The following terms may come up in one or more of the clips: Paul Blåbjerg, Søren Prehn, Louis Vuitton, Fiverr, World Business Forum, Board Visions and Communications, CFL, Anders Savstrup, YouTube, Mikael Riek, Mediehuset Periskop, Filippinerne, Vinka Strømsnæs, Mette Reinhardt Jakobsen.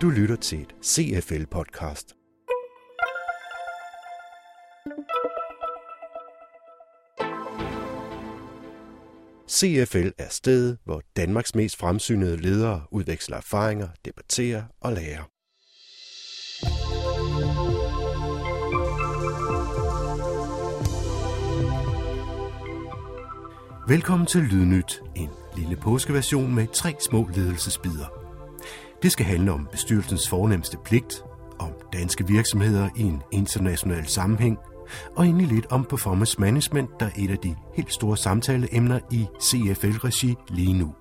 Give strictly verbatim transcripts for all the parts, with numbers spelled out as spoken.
Du lytter til et C F L-podcast. C F L er stedet, hvor Danmarks mest fremsynede ledere udveksler erfaringer, debatterer og lærer. Velkommen til Lydnyt, en lille påskeversion med tre små ledelsesbidder. Det skal handle om bestyrelsens fornemste pligt, om danske virksomheder i en international sammenhæng, og endelig lidt om performance management, der er et af de helt store samtaleemner i C F L-regi lige nu.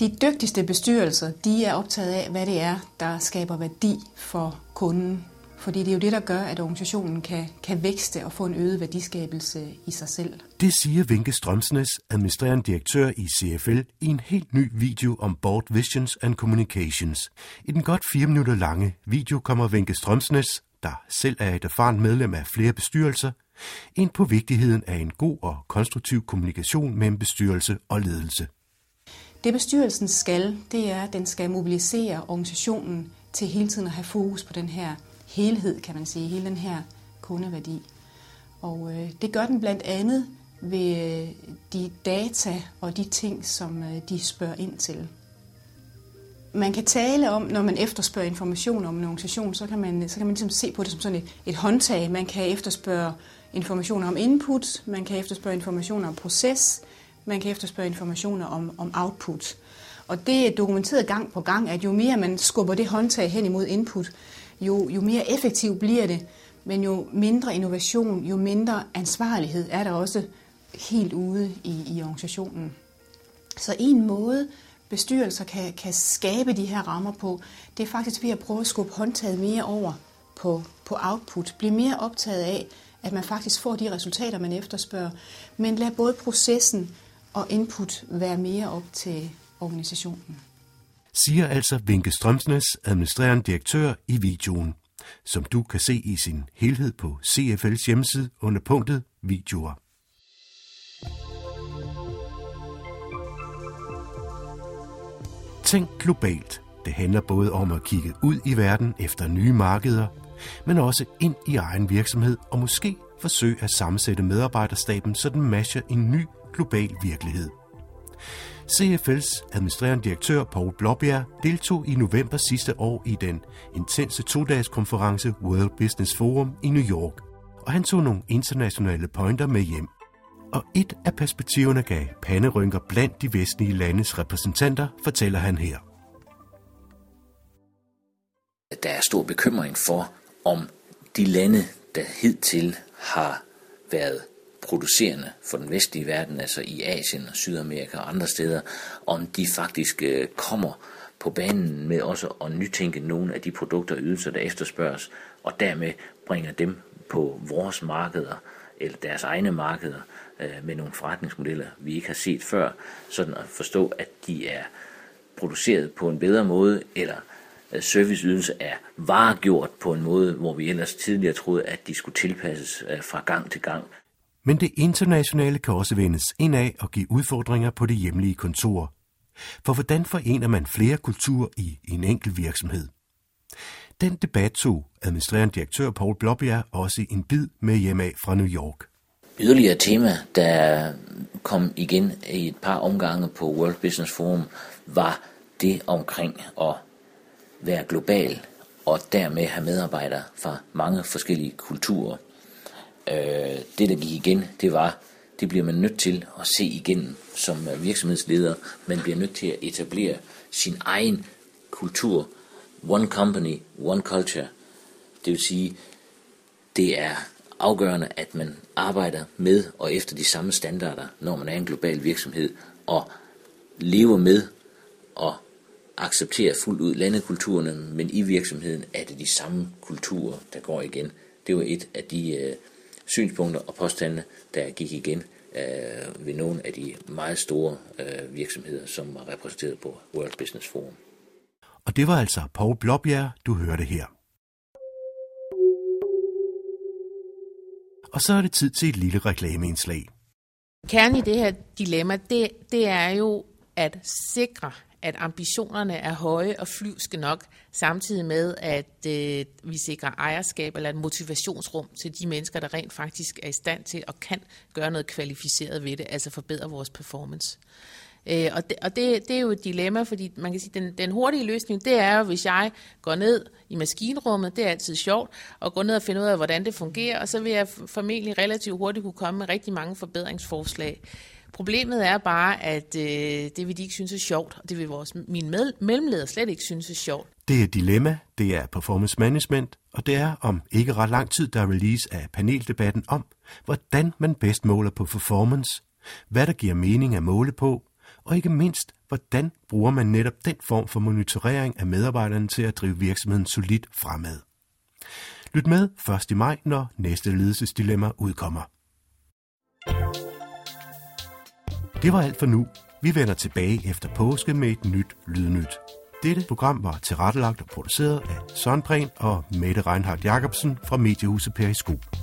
De dygtigste bestyrelser, de er optaget af, hvad det er, der skaber værdi for kunden. Fordi det er jo det, der gør, at organisationen kan, kan vækste og få en øget værdiskabelse i sig selv. Det siger Vinka Strømsnæs, administrerende direktør i C F L, i en helt ny video om Board Visions and Communications. I den godt fire minutter lange video kommer Vinka Strømsnæs, der selv er et erfaren medlem af flere bestyrelser, ind på vigtigheden af en god og konstruktiv kommunikation mellem bestyrelse og ledelse. Det bestyrelsen skal, det er, at den skal mobilisere organisationen til hele tiden at have fokus på den her helhed, kan man sige, hele den her kundeværdi. Og øh, det gør den blandt andet ved øh, de data og de ting, som øh, de spørger ind til. Man kan tale om, når man efterspørger information om en organisation, så kan man, så kan man ligesom se på det som sådan et, et håndtag. Man kan efterspørge informationer om input, man kan efterspørge informationer om proces, man kan efterspørge informationer om, om output. Og det er dokumenteret gang på gang, at jo mere man skubber det håndtag hen imod input, Jo, jo mere effektivt bliver det, men jo mindre innovation, jo mindre ansvarlighed er der også helt ude i, i organisationen. Så en måde, bestyrelser kan, kan skabe de her rammer på, det er faktisk ved at prøve at skubbe håndtaget mere over på, på output. Bliv mere optaget af, at man faktisk får de resultater, man efterspørger, men lad både processen og input være mere op til organisationen. Siger altså Vinka Strømsnæs, administrerende direktør, i videoen, som du kan se i sin helhed på C F L's hjemmeside under punktet videoer. Tænk globalt. Det handler både om at kigge ud i verden efter nye markeder, men også ind i egen virksomhed og måske forsøge at sammensætte medarbejderstaben, så den matcher en ny global virkelighed. C F L's administrerende direktør Paul Blåbjerg deltog i november sidste år i den intense to-dages konference World Business Forum i New York, og han tog nogle internationale pointer med hjem. Og et af perspektiverne gav panderynker blandt de vestlige landes repræsentanter, fortæller han her. Der er stor bekymring for, om de lande, der hidtil har været producerende for den vestlige verden, altså i Asien og Sydamerika og andre steder, om de faktisk kommer på banen med også at nytænke nogle af de produkter og ydelser, der efterspørges, og dermed bringer dem på vores markeder, eller deres egne markeder, med nogle forretningsmodeller, vi ikke har set før, sådan at forstå, at de er produceret på en bedre måde, eller serviceydelse er varegjort på en måde, hvor vi ellers tidligere troede, at de skulle tilpasses fra gang til gang. Men det internationale kan også vendes indad og give udfordringer på det hjemlige kontor. For hvordan forener man flere kulturer i en enkelt virksomhed? Den debat tog administrerende direktør Paul Blåbjerg også en bid med hjemad fra New York. Yderligere tema, der kom igen i et par omgange på World Business Forum, var det omkring at være global og dermed have medarbejdere fra mange forskellige kulturer. Det, der gik igen, det var, det bliver man nødt til at se igennem som virksomhedsleder. Man bliver nødt til at etablere sin egen kultur. One company, one culture. Det vil sige, det er afgørende, at man arbejder med og efter de samme standarder, når man er en global virksomhed, og lever med og accepterer fuldt ud landekulturerne, men i virksomheden er det de samme kulturer, der går igen. Det var et af de synspunkter og påstande, der gik igen øh, ved nogle af de meget store øh, virksomheder, som var repræsenteret på World Business Forum. Og det var altså Paul Blåbjerg, du hørte her. Og så er det tid til et lille reklameindslag. Kernen i det her dilemma, det, det er jo at sikre, at ambitionerne er høje og flyvske nok, samtidig med, at øh, vi sikrer ejerskab eller et motivationsrum til de mennesker, der rent faktisk er i stand til og kan gøre noget kvalificeret ved det, altså forbedre vores performance. Øh, og det, og det, det er jo et dilemma, fordi man kan sige, den, den hurtige løsning, det er jo, hvis jeg går ned i maskinrummet, det er altid sjovt, og går ned og finder ud af, hvordan det fungerer, og så vil jeg formentlig relativt hurtigt kunne komme med rigtig mange forbedringsforslag. Problemet er bare, at øh, det vil de ikke synes er sjovt, og det vil vores, mine med, mellemledere slet ikke synes er sjovt. Det er dilemma, det er performance management, og det er om ikke ret lang tid, der er release af paneldebatten om, hvordan man bedst måler på performance, hvad der giver mening at måle på, og ikke mindst, hvordan bruger man netop den form for monitorering af medarbejderne til at drive virksomheden solidt fremad. Lyt med første maj, når næste ledelsesdilemma udkommer. Det var alt for nu. Vi vender tilbage efter påske med et nyt Lydnyt. Dette program var tilrettelagt og produceret af Søren Prehn og Mette Reinhardt Jakobsen fra Mediehuset Periskop.